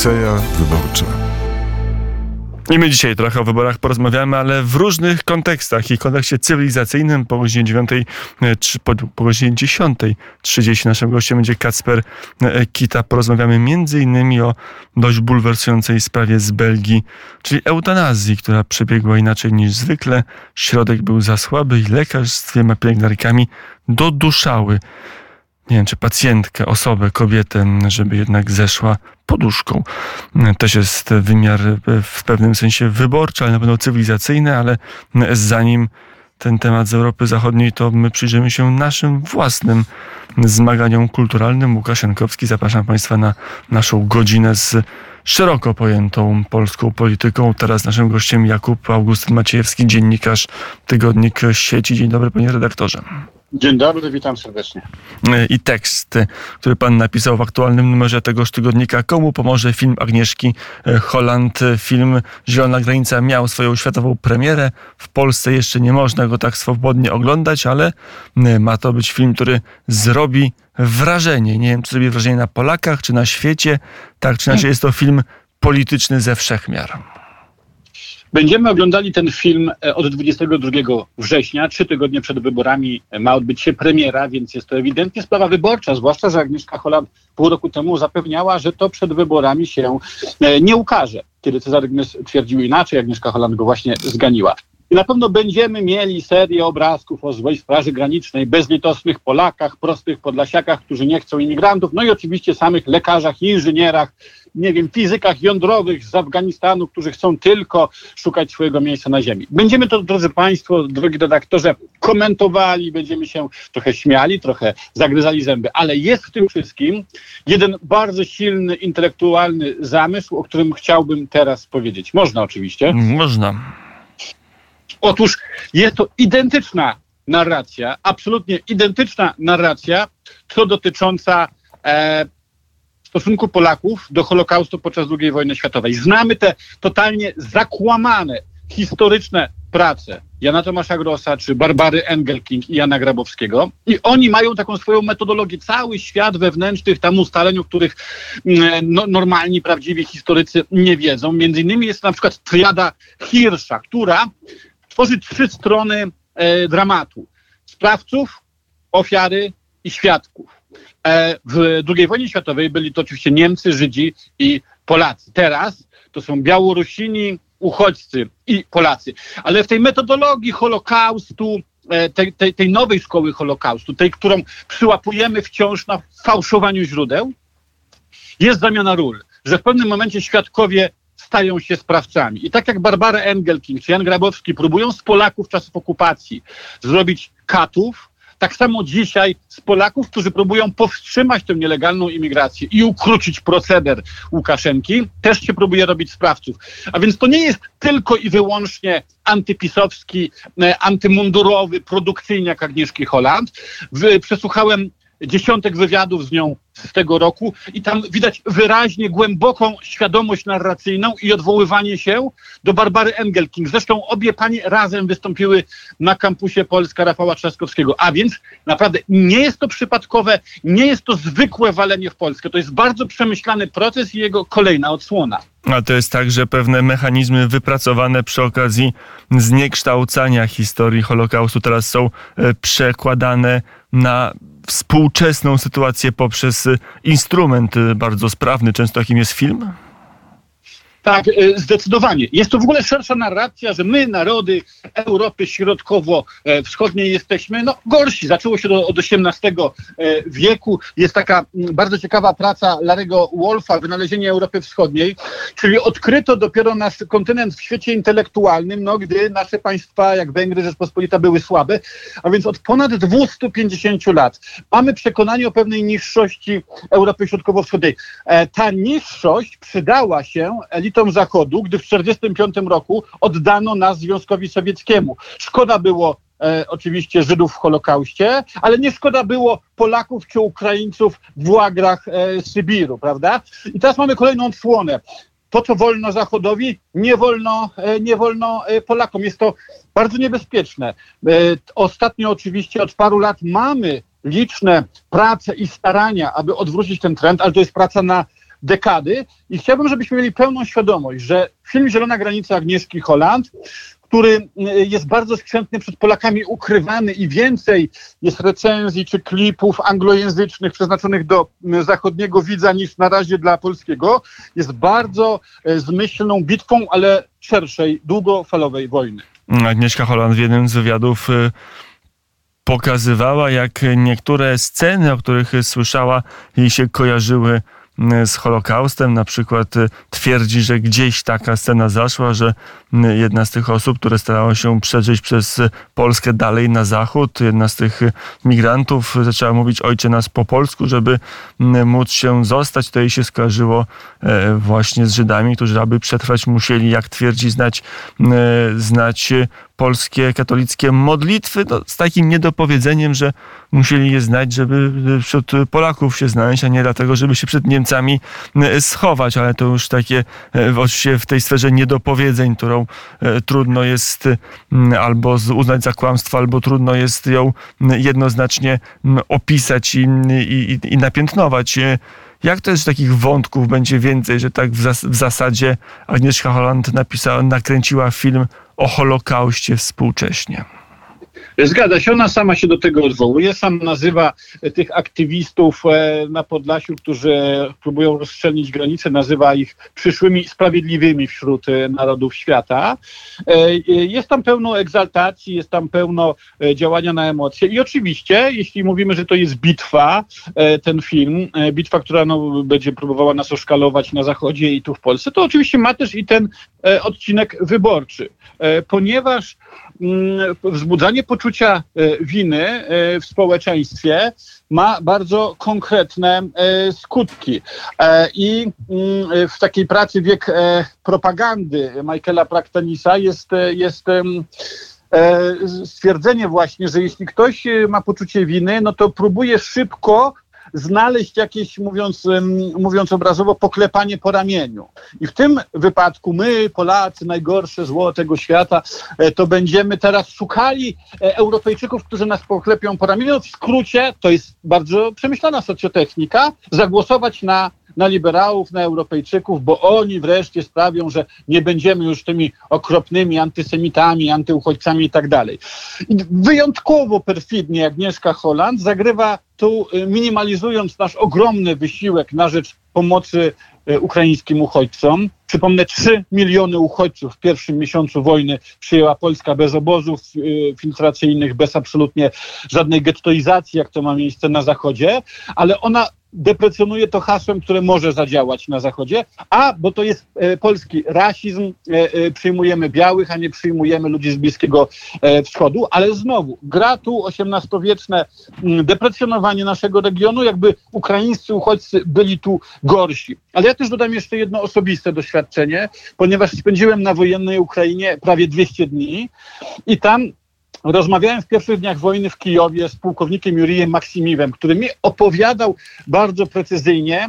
Eseja wyborcza. I my dzisiaj trochę o wyborach porozmawiamy, ale w różnych kontekstach i kontekście cywilizacyjnym. Po godzinie 10:30 naszym gościem będzie Kacper Kita. Porozmawiamy m.in. o dość bulwersującej sprawie z Belgii, czyli eutanazji, która przebiegła inaczej niż zwykle. Środek był za słaby i lekarz z dwiema pielęgniarkami doduszały, nie wiem, czy pacjentkę, osobę, kobietę, żeby jednak zeszła poduszką. Też jest wymiar w pewnym sensie wyborczy, ale na pewno cywilizacyjny, ale zanim ten temat z Europy Zachodniej, to my przyjrzymy się naszym własnym zmaganiom kulturalnym. Łukaszenkowski, zapraszam Państwa na naszą godzinę z szeroko pojętą polską polityką. Teraz naszym gościem Jakub Augustyn Maciejewski, dziennikarz, Tygodnik Sieci. Dzień dobry, panie redaktorze. Dzień dobry, witam serdecznie. I tekst, który pan napisał w aktualnym numerze tegoż tygodnika. Komu pomoże film Agnieszki Holland? Film Zielona Granica miał swoją światową premierę. W Polsce jeszcze nie można go tak swobodnie oglądać, ale ma to być film, który zrobi wrażenie. Nie wiem, czy zrobi wrażenie na Polakach, czy na świecie. Tak czy inaczej jest to film polityczny ze wszech miar. Będziemy oglądali ten film od 22 września, 3 tygodnie przed wyborami ma odbyć się premiera, więc jest to ewidentnie sprawa wyborcza, zwłaszcza że Agnieszka Holland pół roku temu zapewniała, że to przed wyborami się nie ukaże. Kiedy Cezary Gmyz twierdził inaczej, Agnieszka Holland go właśnie zganiła. I na pewno będziemy mieli serię obrazków o złej straży granicznej, bezlitosnych Polakach, prostych Podlasiakach, którzy nie chcą imigrantów, no i oczywiście samych lekarzach, inżynierach, nie wiem, fizykach jądrowych z Afganistanu, którzy chcą tylko szukać swojego miejsca na ziemi. Będziemy to, drodzy Państwo, drogi redaktorze, komentowali, będziemy się trochę śmiali, trochę zagryzali zęby, ale jest w tym wszystkim jeden bardzo silny, intelektualny zamysł, o którym chciałbym teraz powiedzieć. Można oczywiście. Można. Otóż jest to identyczna narracja, absolutnie identyczna narracja, co dotycząca stosunku Polaków do Holokaustu podczas II wojny światowej. Znamy te totalnie zakłamane, historyczne prace Jana Tomasza Grossa czy Barbary Engelking i Jana Grabowskiego i oni mają taką swoją metodologię, cały świat wewnętrznych tam ustaleń, o których normalni, prawdziwi historycy nie wiedzą. Między innymi jest na przykład triada Hirsza, która tworzy 3 strony dramatu. Sprawców, ofiary i świadków. W II wojnie światowej byli to oczywiście Niemcy, Żydzi i Polacy. Teraz to są Białorusini, uchodźcy i Polacy. Ale w tej metodologii Holokaustu, tej nowej szkoły Holokaustu, tej, którą przyłapujemy wciąż na fałszowaniu źródeł, jest zamiana ról, że w pewnym momencie świadkowie stają się sprawcami. I tak jak Barbara Engelking czy Jan Grabowski próbują z Polaków czasów okupacji zrobić katów, tak samo dzisiaj z Polaków, którzy próbują powstrzymać tę nielegalną imigrację i ukrócić proceder Łukaszenki, też się próbuje robić sprawców. A więc to nie jest tylko i wyłącznie antypisowski, antymundurowy produkcyjniak Agnieszki Holland. Przesłuchałem dziesiątek wywiadów z nią z tego roku i tam widać wyraźnie głęboką świadomość narracyjną i odwoływanie się do Barbary Engelking. Zresztą obie panie razem wystąpiły na Kampusie Polska Rafała Trzaskowskiego, a więc naprawdę nie jest to przypadkowe, nie jest to zwykłe walenie w Polskę. To jest bardzo przemyślany proces i jego kolejna odsłona. A to jest także pewne mechanizmy wypracowane przy okazji zniekształcania historii Holokaustu. Teraz są przekładane na współczesną sytuację poprzez instrument bardzo sprawny, często jakim jest film? Tak, zdecydowanie. Jest to w ogóle szersza narracja, że my, narody Europy Środkowo-Wschodniej jesteśmy gorsi. Zaczęło się od XVIII wieku. Jest taka bardzo ciekawa praca Larry'ego Wolfa, Wynalezienie Europy Wschodniej, czyli odkryto dopiero nasz kontynent w świecie intelektualnym, gdy nasze państwa, jak Węgry, Rzeczpospolita, były słabe. A więc od ponad 250 lat mamy przekonanie o pewnej niższości Europy Środkowo-Wschodniej. Ta niższość przydała się elitom Zachodu, gdy w 1945 roku oddano nas Związkowi Sowieckiemu. Szkoda było oczywiście Żydów w Holokauście, ale nie szkoda było Polaków czy Ukraińców w łagrach Sybiru, prawda? I teraz mamy kolejną odsłonę. To, co wolno Zachodowi, nie wolno Polakom. Jest to bardzo niebezpieczne. Ostatnio oczywiście od paru lat mamy liczne prace i starania, aby odwrócić ten trend, ale to jest praca na dekady i chciałbym, żebyśmy mieli pełną świadomość, że film Zielona Granica Agnieszki Holland, który jest bardzo skrzętnie przed Polakami ukrywany i więcej jest recenzji czy klipów anglojęzycznych przeznaczonych do zachodniego widza niż na razie dla polskiego, jest bardzo zmyślną bitwą, ale szerszej, długofalowej wojny. Agnieszka Holland w jednym z wywiadów pokazywała, jak niektóre sceny, o których słyszała, jej się kojarzyły z Holokaustem. Na przykład twierdzi, że gdzieś taka scena zaszła, że jedna z tych osób, które starało się przedrzeć przez Polskę dalej na zachód, jedna z tych migrantów zaczęła mówić ojcze nas po polsku, żeby móc się zostać. To jej się skojarzyło właśnie z Żydami, którzy aby przetrwać musieli, jak twierdzi, znać polskie katolickie modlitwy, no, z takim niedopowiedzeniem, że musieli je znać, żeby wśród Polaków się znaleźć, a nie dlatego, żeby się przed Niemcami schować, ale to już takie oczywiście w tej sferze niedopowiedzeń, którą trudno jest albo uznać za kłamstwo, albo trudno jest ją jednoznacznie opisać i napiętnować. Jak to jest, że takich wątków będzie więcej, że tak w zasadzie Agnieszka Holland nakręciła film o Holokauście współcześnie? Zgadza się, ona sama się do tego odwołuje, sam nazywa tych aktywistów na Podlasiu, którzy próbują rozstrzelić granice, nazywa ich przyszłymi sprawiedliwymi wśród narodów świata. Jest tam pełno egzaltacji, jest tam pełno działania na emocje i oczywiście, jeśli mówimy, że to jest bitwa, ten film, bitwa, która będzie próbowała nas oszkalować na Zachodzie i tu w Polsce, to oczywiście ma też i ten odcinek wyborczy, ponieważ wzbudzanie poczucia winy w społeczeństwie ma bardzo konkretne skutki. I w takiej pracy Wiek propagandy Michaela Praktanisa jest stwierdzenie właśnie, że jeśli ktoś ma poczucie winy, no to próbuje szybko znaleźć jakieś, mówiąc obrazowo, poklepanie po ramieniu. I w tym wypadku my, Polacy, najgorsze zło tego świata, to będziemy teraz szukali Europejczyków, którzy nas poklepią po ramieniu. W skrócie, to jest bardzo przemyślana socjotechnika, zagłosować na liberałów, na Europejczyków, bo oni wreszcie sprawią, że nie będziemy już tymi okropnymi antysemitami, antyuchodźcami i tak dalej. Wyjątkowo perfidnie Agnieszka Holland zagrywa tu, minimalizując nasz ogromny wysiłek na rzecz pomocy ukraińskim uchodźcom. Przypomnę, 3 miliony uchodźców w pierwszym miesiącu wojny przyjęła Polska bez obozów filtracyjnych, bez absolutnie żadnej gettoizacji, jak to ma miejsce na Zachodzie, ale ona deprecjonuje to hasłem, które może zadziałać na Zachodzie, bo to jest polski rasizm, przyjmujemy białych, a nie przyjmujemy ludzi z Bliskiego Wschodu, ale znowu gra tu XVIII-wieczne deprecjonowanie naszego regionu, jakby ukraińscy uchodźcy byli tu gorsi. Ale ja też dodam jeszcze jedno osobiste doświadczenie, ponieważ spędziłem na wojennej Ukrainie prawie 200 dni i tam rozmawiałem w pierwszych dniach wojny w Kijowie z pułkownikiem Juryjem Maksimiwem, który mi opowiadał bardzo precyzyjnie,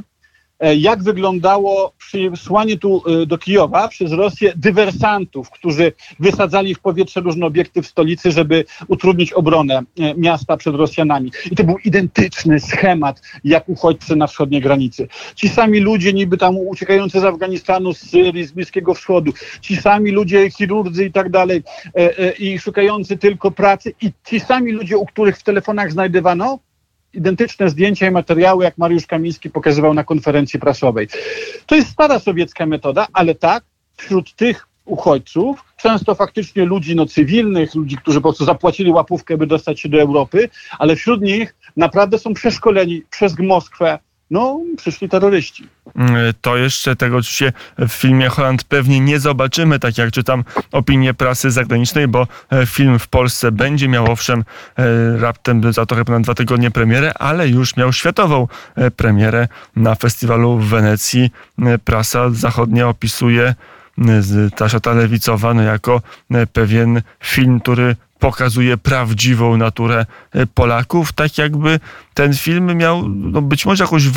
jak wyglądało przysłanie tu do Kijowa przez Rosję dywersantów, którzy wysadzali w powietrze różne obiekty w stolicy, żeby utrudnić obronę miasta przed Rosjanami. I to był identyczny schemat jak uchodźcy na wschodniej granicy. Ci sami ludzie niby tam uciekający z Afganistanu, z Syrii, z Bliskiego Wschodu, ci sami ludzie chirurdzy i tak dalej i szukający tylko pracy i ci sami ludzie, u których w telefonach znajdywano identyczne zdjęcia i materiały, jak Mariusz Kamiński pokazywał na konferencji prasowej. To jest stara sowiecka metoda, ale tak, wśród tych uchodźców, często faktycznie ludzi cywilnych, ludzi, którzy po prostu zapłacili łapówkę, by dostać się do Europy, ale wśród nich naprawdę są przeszkoleni przez Moskwę, przyszli terroryści. To jeszcze tego oczywiście w filmie Holland pewnie nie zobaczymy, tak jak czytam opinię prasy zagranicznej, bo film w Polsce będzie miał owszem raptem za to chyba na 2 tygodnie premierę, ale już miał światową premierę na festiwalu w Wenecji. Prasa zachodnia opisuje, ta szata lewicowa, jako pewien film, który pokazuje prawdziwą naturę Polaków, tak jakby ten film miał być może jakąś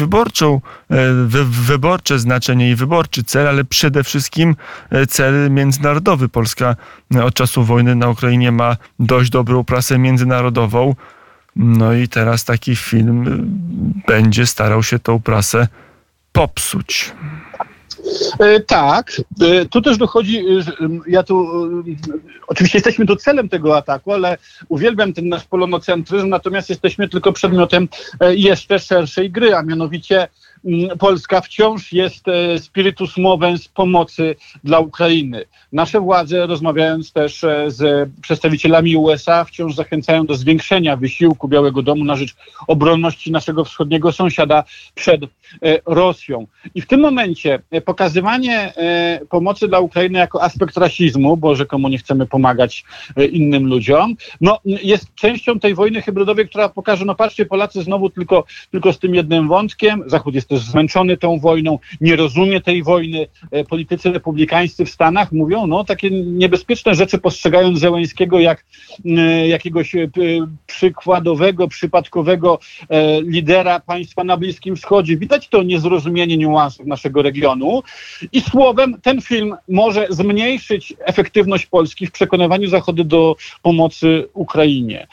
wyborcze znaczenie i wyborczy cel, ale przede wszystkim cel międzynarodowy. Polska od czasu wojny na Ukrainie ma dość dobrą prasę międzynarodową, i teraz taki film będzie starał się tą prasę popsuć. Tak, tu też dochodzi, ja tu oczywiście jesteśmy tu celem tego ataku, ale uwielbiam ten nasz polonocentryzm, natomiast jesteśmy tylko przedmiotem jeszcze szerszej gry, a mianowicie Polska wciąż jest spiritus movens pomocy dla Ukrainy. Nasze władze, rozmawiając też z przedstawicielami USA, wciąż zachęcają do zwiększenia wysiłku Białego Domu na rzecz obronności naszego wschodniego sąsiada przed Rosją. I w tym momencie pokazywanie pomocy dla Ukrainy jako aspekt rasizmu, bo rzekomo nie chcemy pomagać innym ludziom, no jest częścią tej wojny hybrydowej, która pokaże, no patrzcie, Polacy znowu tylko z tym jednym wątkiem, Zachód jest też zmęczony tą wojną, nie rozumie tej wojny. Politycy republikańscy w Stanach mówią, no takie niebezpieczne rzeczy, postrzegając Zełenskiego jak jakiegoś przykładowego, przypadkowego lidera państwa na Bliskim Wschodzie. Widać to niezrozumienie niuansów naszego regionu i słowem ten film może zmniejszyć efektywność Polski w przekonywaniu Zachodu do pomocy Ukrainie.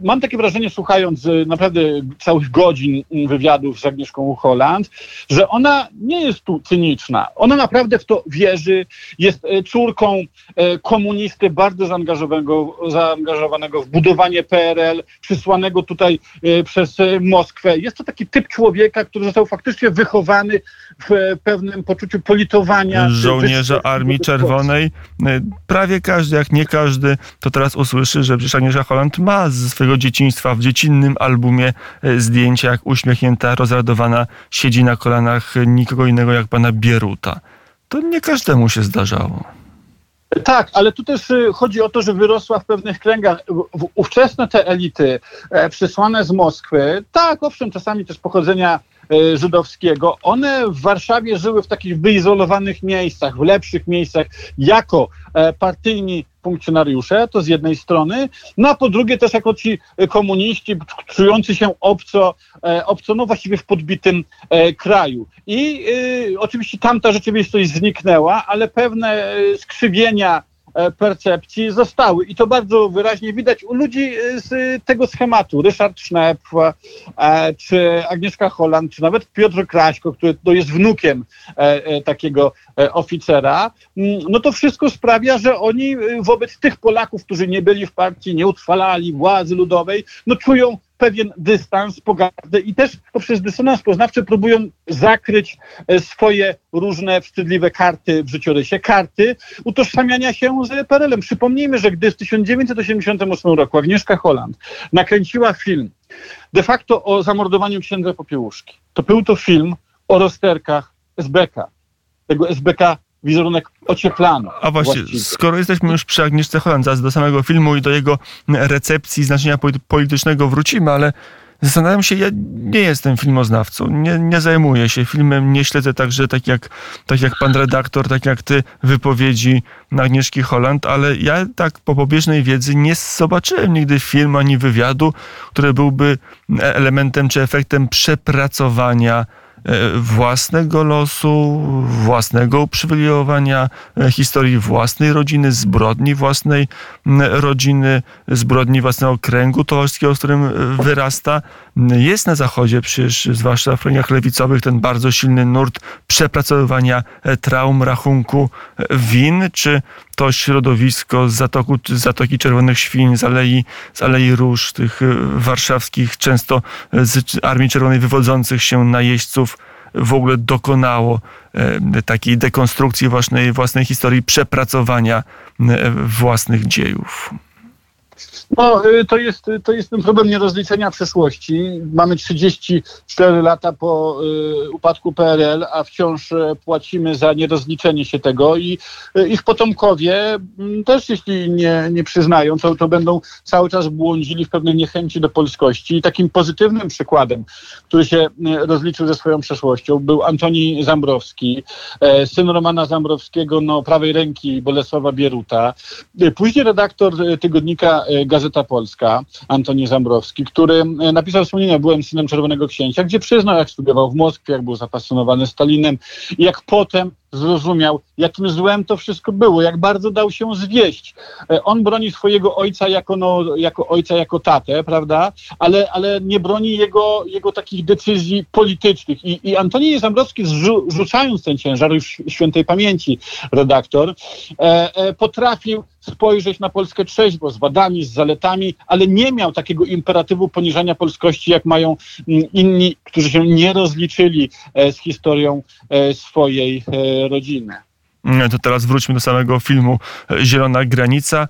Mam takie wrażenie, słuchając naprawdę całych godzin wywiadów z Agnieszką Holland, że ona nie jest tu cyniczna. Ona naprawdę w to wierzy, jest córką komunisty bardzo zaangażowanego w budowanie PRL, przysłanego tutaj przez Moskwę. Jest to taki typ człowieka, który został faktycznie wychowany w pewnym poczuciu politowania. Żołnierza Armii Czerwonej. Prawie każdy, jak nie każdy, to teraz usłyszy, że przecież Agnieszka Holland ma ze swojego dzieciństwa w dziecinnym albumie zdjęcia, jak uśmiechnięta, rozradowana siedzi na kolanach nikogo innego jak pana Bieruta. To nie każdemu się zdarzało. Tak, ale tu też chodzi o to, że wyrosła w pewnych kręgach. Ówczesne te elity przysłane z Moskwy, tak, owszem, czasami też pochodzenia żydowskiego, one w Warszawie żyły w takich wyizolowanych miejscach, w lepszych miejscach, jako partyjni funkcjonariusze, to z jednej strony, no a po drugie też jako ci komuniści czujący się obco no właściwie w podbitym kraju. I oczywiście tamta rzeczywistość zniknęła, ale pewne skrzywienia percepcji zostały i to bardzo wyraźnie widać u ludzi z tego schematu. Ryszard Sznep, czy Agnieszka Holland, czy nawet Piotr Kraśko, który jest wnukiem takiego oficera, no to wszystko sprawia, że oni wobec tych Polaków, którzy nie byli w partii, nie utrwalali władzy ludowej, no czują pewien dystans, pogardę i też poprzez dysonans poznawczy próbują zakryć swoje różne wstydliwe karty w życiorysie, karty utożsamiania się z PRL-em. Przypomnijmy, że gdy w 1988 roku Agnieszka Holland nakręciła film de facto o zamordowaniu księdza Popiełuszki, to był to film o rozterkach SBK. Tego SBK wizerunek ocieplano. A właśnie, skoro jesteśmy już przy Agnieszce Holland, zaraz do samego filmu i do jego recepcji, znaczenia politycznego wrócimy, ale zastanawiam się, ja nie jestem filmoznawcą, nie zajmuję się filmem, nie śledzę także tak jak pan redaktor, tak jak ty, wypowiedzi Agnieszki Holland, ale ja tak po pobieżnej wiedzy nie zobaczyłem nigdy filmu ani wywiadu, który byłby elementem czy efektem przepracowania własnego losu, własnego uprzywilejowania, historii własnej rodziny, zbrodni własnej rodziny, zbrodni własnego kręgu towarzyskiego, w którym wyrasta. Jest na Zachodzie przecież, zwłaszcza w kręgach lewicowych, ten bardzo silny nurt przepracowywania traum, rachunku win, czy to środowisko z Zatoki Czerwonych Świń, z Alei Róż, tych warszawskich, często z Armii Czerwonej wywodzących się najeźdźców, w ogóle dokonało takiej dekonstrukcji własnej historii, przepracowania własnych dziejów. No, to jest ten problem nierozliczenia przeszłości. Mamy 34 lata po upadku PRL, a wciąż płacimy za nierozliczenie się tego i ich potomkowie też, jeśli nie przyznają, to będą cały czas błądzili w pewnej niechęci do polskości. I takim pozytywnym przykładem, który się rozliczył ze swoją przeszłością, był Antoni Zambrowski, syn Romana Zambrowskiego, no prawej ręki Bolesława Bieruta. Później redaktor tygodnika Gazeta Polska, Antoni Zambrowski, który napisał wspomnienia Byłem synem Czerwonego Księcia, gdzie przyznał, jak studiował w Moskwie, jak był zafascynowany Stalinem, jak potem zrozumiał, jakim złem to wszystko było, jak bardzo dał się zwieść. On broni swojego ojca jako tatę, prawda? Ale nie broni jego takich decyzji politycznych. I Antoni Zambrowski, rzucając ten ciężar, już świętej pamięci redaktor, potrafił spojrzeć na Polskę trzeźwo, z wadami, z zaletami, ale nie miał takiego imperatywu poniżania polskości, jak mają inni, którzy się nie rozliczyli z historią swojej rodziny. To teraz wróćmy do samego filmu Zielona Granica.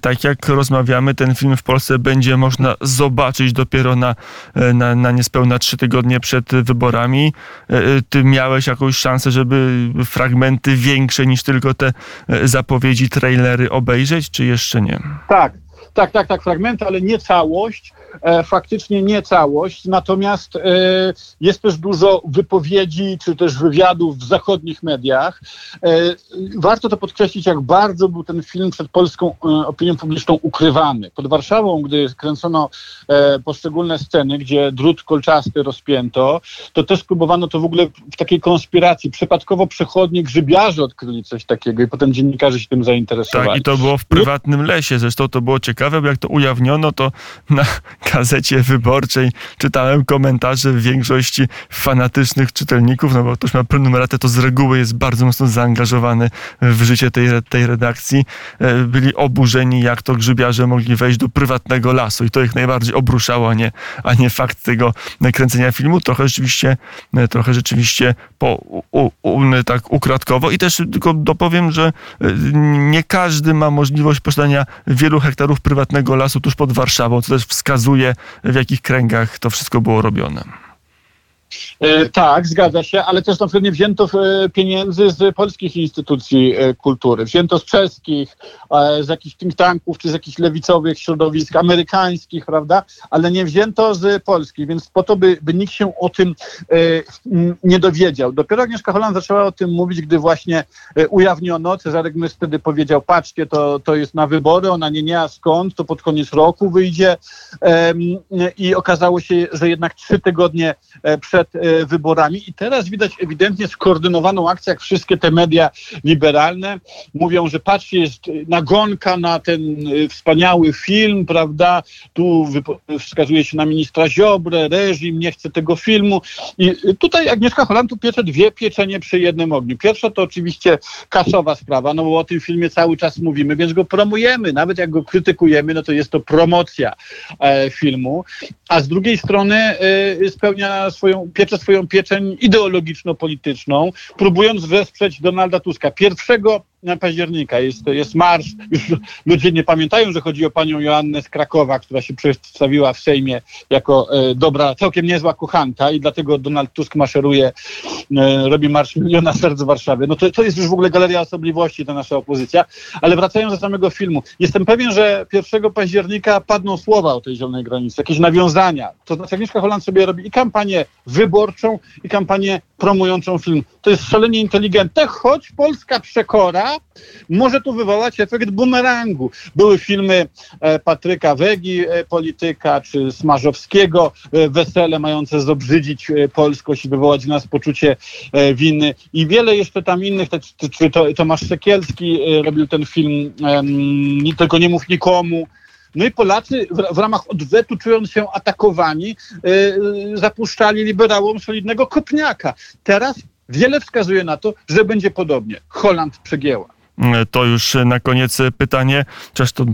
Tak jak rozmawiamy, ten film w Polsce będzie można zobaczyć dopiero na niespełna 3 tygodnie przed wyborami. Ty miałeś jakąś szansę, żeby fragmenty większe niż tylko te zapowiedzi, trailery obejrzeć, czy jeszcze nie? Tak, fragmenty, ale nie całość. Faktycznie nie całość, natomiast jest też dużo wypowiedzi czy też wywiadów w zachodnich mediach. Warto to podkreślić, jak bardzo był ten film przed polską opinią publiczną ukrywany. Pod Warszawą, gdy kręcono poszczególne sceny, gdzie drut kolczasty rozpięto, to też próbowano to w ogóle w takiej konspiracji. Przypadkowo przechodni grzybiarze odkryli coś takiego i potem dziennikarze się tym zainteresowali. Tak, i to było w prywatnym lesie. Zresztą to było ciekawe, bo jak to ujawniono, to na Gazecie Wyborczej czytałem komentarze większości fanatycznych czytelników, no bo ktoś ma prenumeratę, to z reguły jest bardzo mocno zaangażowany w życie tej redakcji. Byli oburzeni, jak to grzybiarze mogli wejść do prywatnego lasu i to ich najbardziej obruszało, a nie fakt tego kręcenia filmu. Trochę rzeczywiście tak ukradkowo. I też tylko dopowiem, że nie każdy ma możliwość posiadania wielu hektarów prywatnego lasu tuż pod Warszawą, co też wskazuje, w jakich kręgach to wszystko było robione. Tak, zgadza się, ale też na przykład nie wzięto pieniędzy z polskich instytucji kultury. Wzięto z czeskich, z jakichś think tanków, czy z jakichś lewicowych środowisk amerykańskich, prawda? Ale nie wzięto z polskich, więc po to, by nikt się o tym nie dowiedział. Dopiero Agnieszka Holland zaczęła o tym mówić, gdy właśnie ujawniono. Cezary Gmyz wtedy powiedział, patrzcie, to jest na wybory, ona nie, a skąd? To pod koniec roku wyjdzie. I okazało się, że jednak 3 tygodnie przed wyborami i teraz widać ewidentnie skoordynowaną akcję, jak wszystkie te media liberalne mówią, że patrzcie, jest nagonka na ten wspaniały film, prawda, tu wskazuje się na ministra Ziobrę, reżim nie chce tego filmu i tutaj Agnieszka Holland piecze dwie pieczenie przy jednym ogniu. Pierwsza to oczywiście kasowa sprawa, no bo o tym filmie cały czas mówimy, więc go promujemy, nawet jak go krytykujemy, no to jest to promocja filmu, a z drugiej strony spełnia swoją pieczeń ideologiczno-polityczną, próbując wesprzeć Donalda Tuska. 1 października jest marsz. Już ludzie nie pamiętają, że chodzi o panią Joannę z Krakowa, która się przedstawiła w Sejmie jako dobra, całkiem niezła kochanka i dlatego Donald Tusk maszeruje, robi marsz Miliona Serc Warszawy. No to jest już w ogóle galeria osobliwości, ta nasza opozycja. Ale wracając do samego filmu. Jestem pewien, że 1 października padną słowa o tej zielonej granicy, jakieś nawiązania. To znaczy Agnieszka Holland sobie robi i kampanię wyborczą, i kampanię promującą film. To jest szalenie inteligentne, choć polska przekora może tu wywołać efekt bumerangu. Były filmy Patryka Vegi, polityka, czy Smarzowskiego, wesele mające zobrzydzić polskość i wywołać w nas poczucie winy. I wiele jeszcze tam innych, czy Tomasz Szekielski robił ten film Tylko nie mów nikomu. No i Polacy w ramach odwetu, czując się atakowani, zapuszczali liberałom solidnego kopniaka. Teraz wiele wskazuje na to, że będzie podobnie. Holland przegięła. To już na koniec pytanie, chociaż to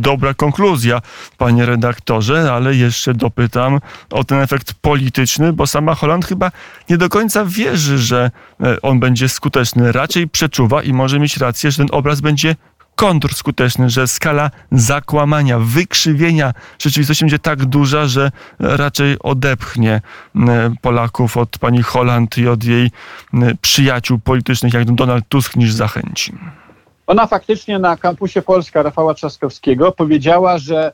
dobra konkluzja, panie redaktorze, ale jeszcze dopytam o ten efekt polityczny, bo sama Holland chyba nie do końca wierzy, że on będzie skuteczny. Raczej przeczuwa i może mieć rację, że ten obraz będzie kontrskuteczny, że skala zakłamania, wykrzywienia rzeczywistości będzie tak duża, że raczej odepchnie Polaków od pani Holland i od jej przyjaciół politycznych, jak Donald Tusk, niż zachęci. Ona faktycznie na Kampusie Polska Rafała Trzaskowskiego powiedziała, że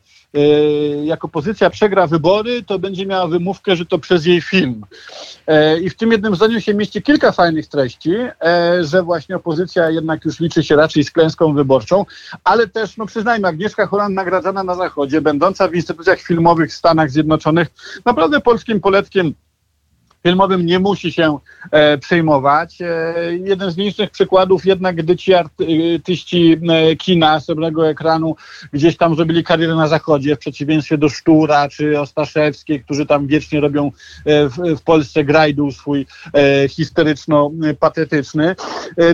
jak opozycja przegra wybory, to będzie miała wymówkę, że to przez jej film. I w tym jednym zdaniu się mieści kilka fajnych treści, że właśnie opozycja jednak już liczy się raczej z klęską wyborczą, ale też, no przyznajmy, Agnieszka Holland nagradzana na Zachodzie, będąca w instytucjach filmowych w Stanach Zjednoczonych, naprawdę polskim poletkiem filmowym nie musi się przejmować. Jeden z licznych przykładów jednak, gdy ci artyści kina, srebrnego ekranu gdzieś tam zrobili karierę na Zachodzie, w przeciwieństwie do Sztura czy Ostaszewskiej, którzy tam wiecznie robią w Polsce grajdół swój historyczno-patetyczny.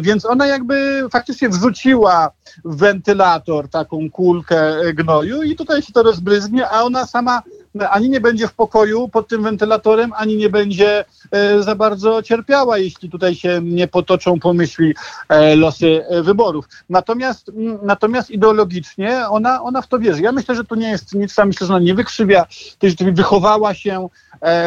Więc ona jakby faktycznie wrzuciła w wentylator taką kulkę gnoju i tutaj się to rozbryzgnie, a ona sama ani nie będzie w pokoju pod tym wentylatorem, ani nie będzie za bardzo cierpiała, jeśli tutaj się nie potoczą pomyśli losy wyborów. Natomiast ideologicznie ona w to wierzy. Ja myślę, że to nie jest nic, myślę, że ona nie wykrzywia, to rzeczywiście wychowała się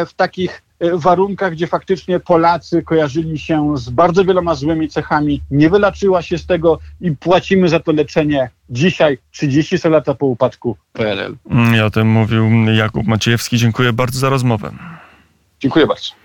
w takich warunkach, gdzie faktycznie Polacy kojarzyli się z bardzo wieloma złymi cechami, nie wyleczyła się z tego i płacimy za to leczenie dzisiaj, 30 lat po upadku PRL. I o tym mówił Jakub Maciejewski. Dziękuję bardzo za rozmowę. Dziękuję bardzo.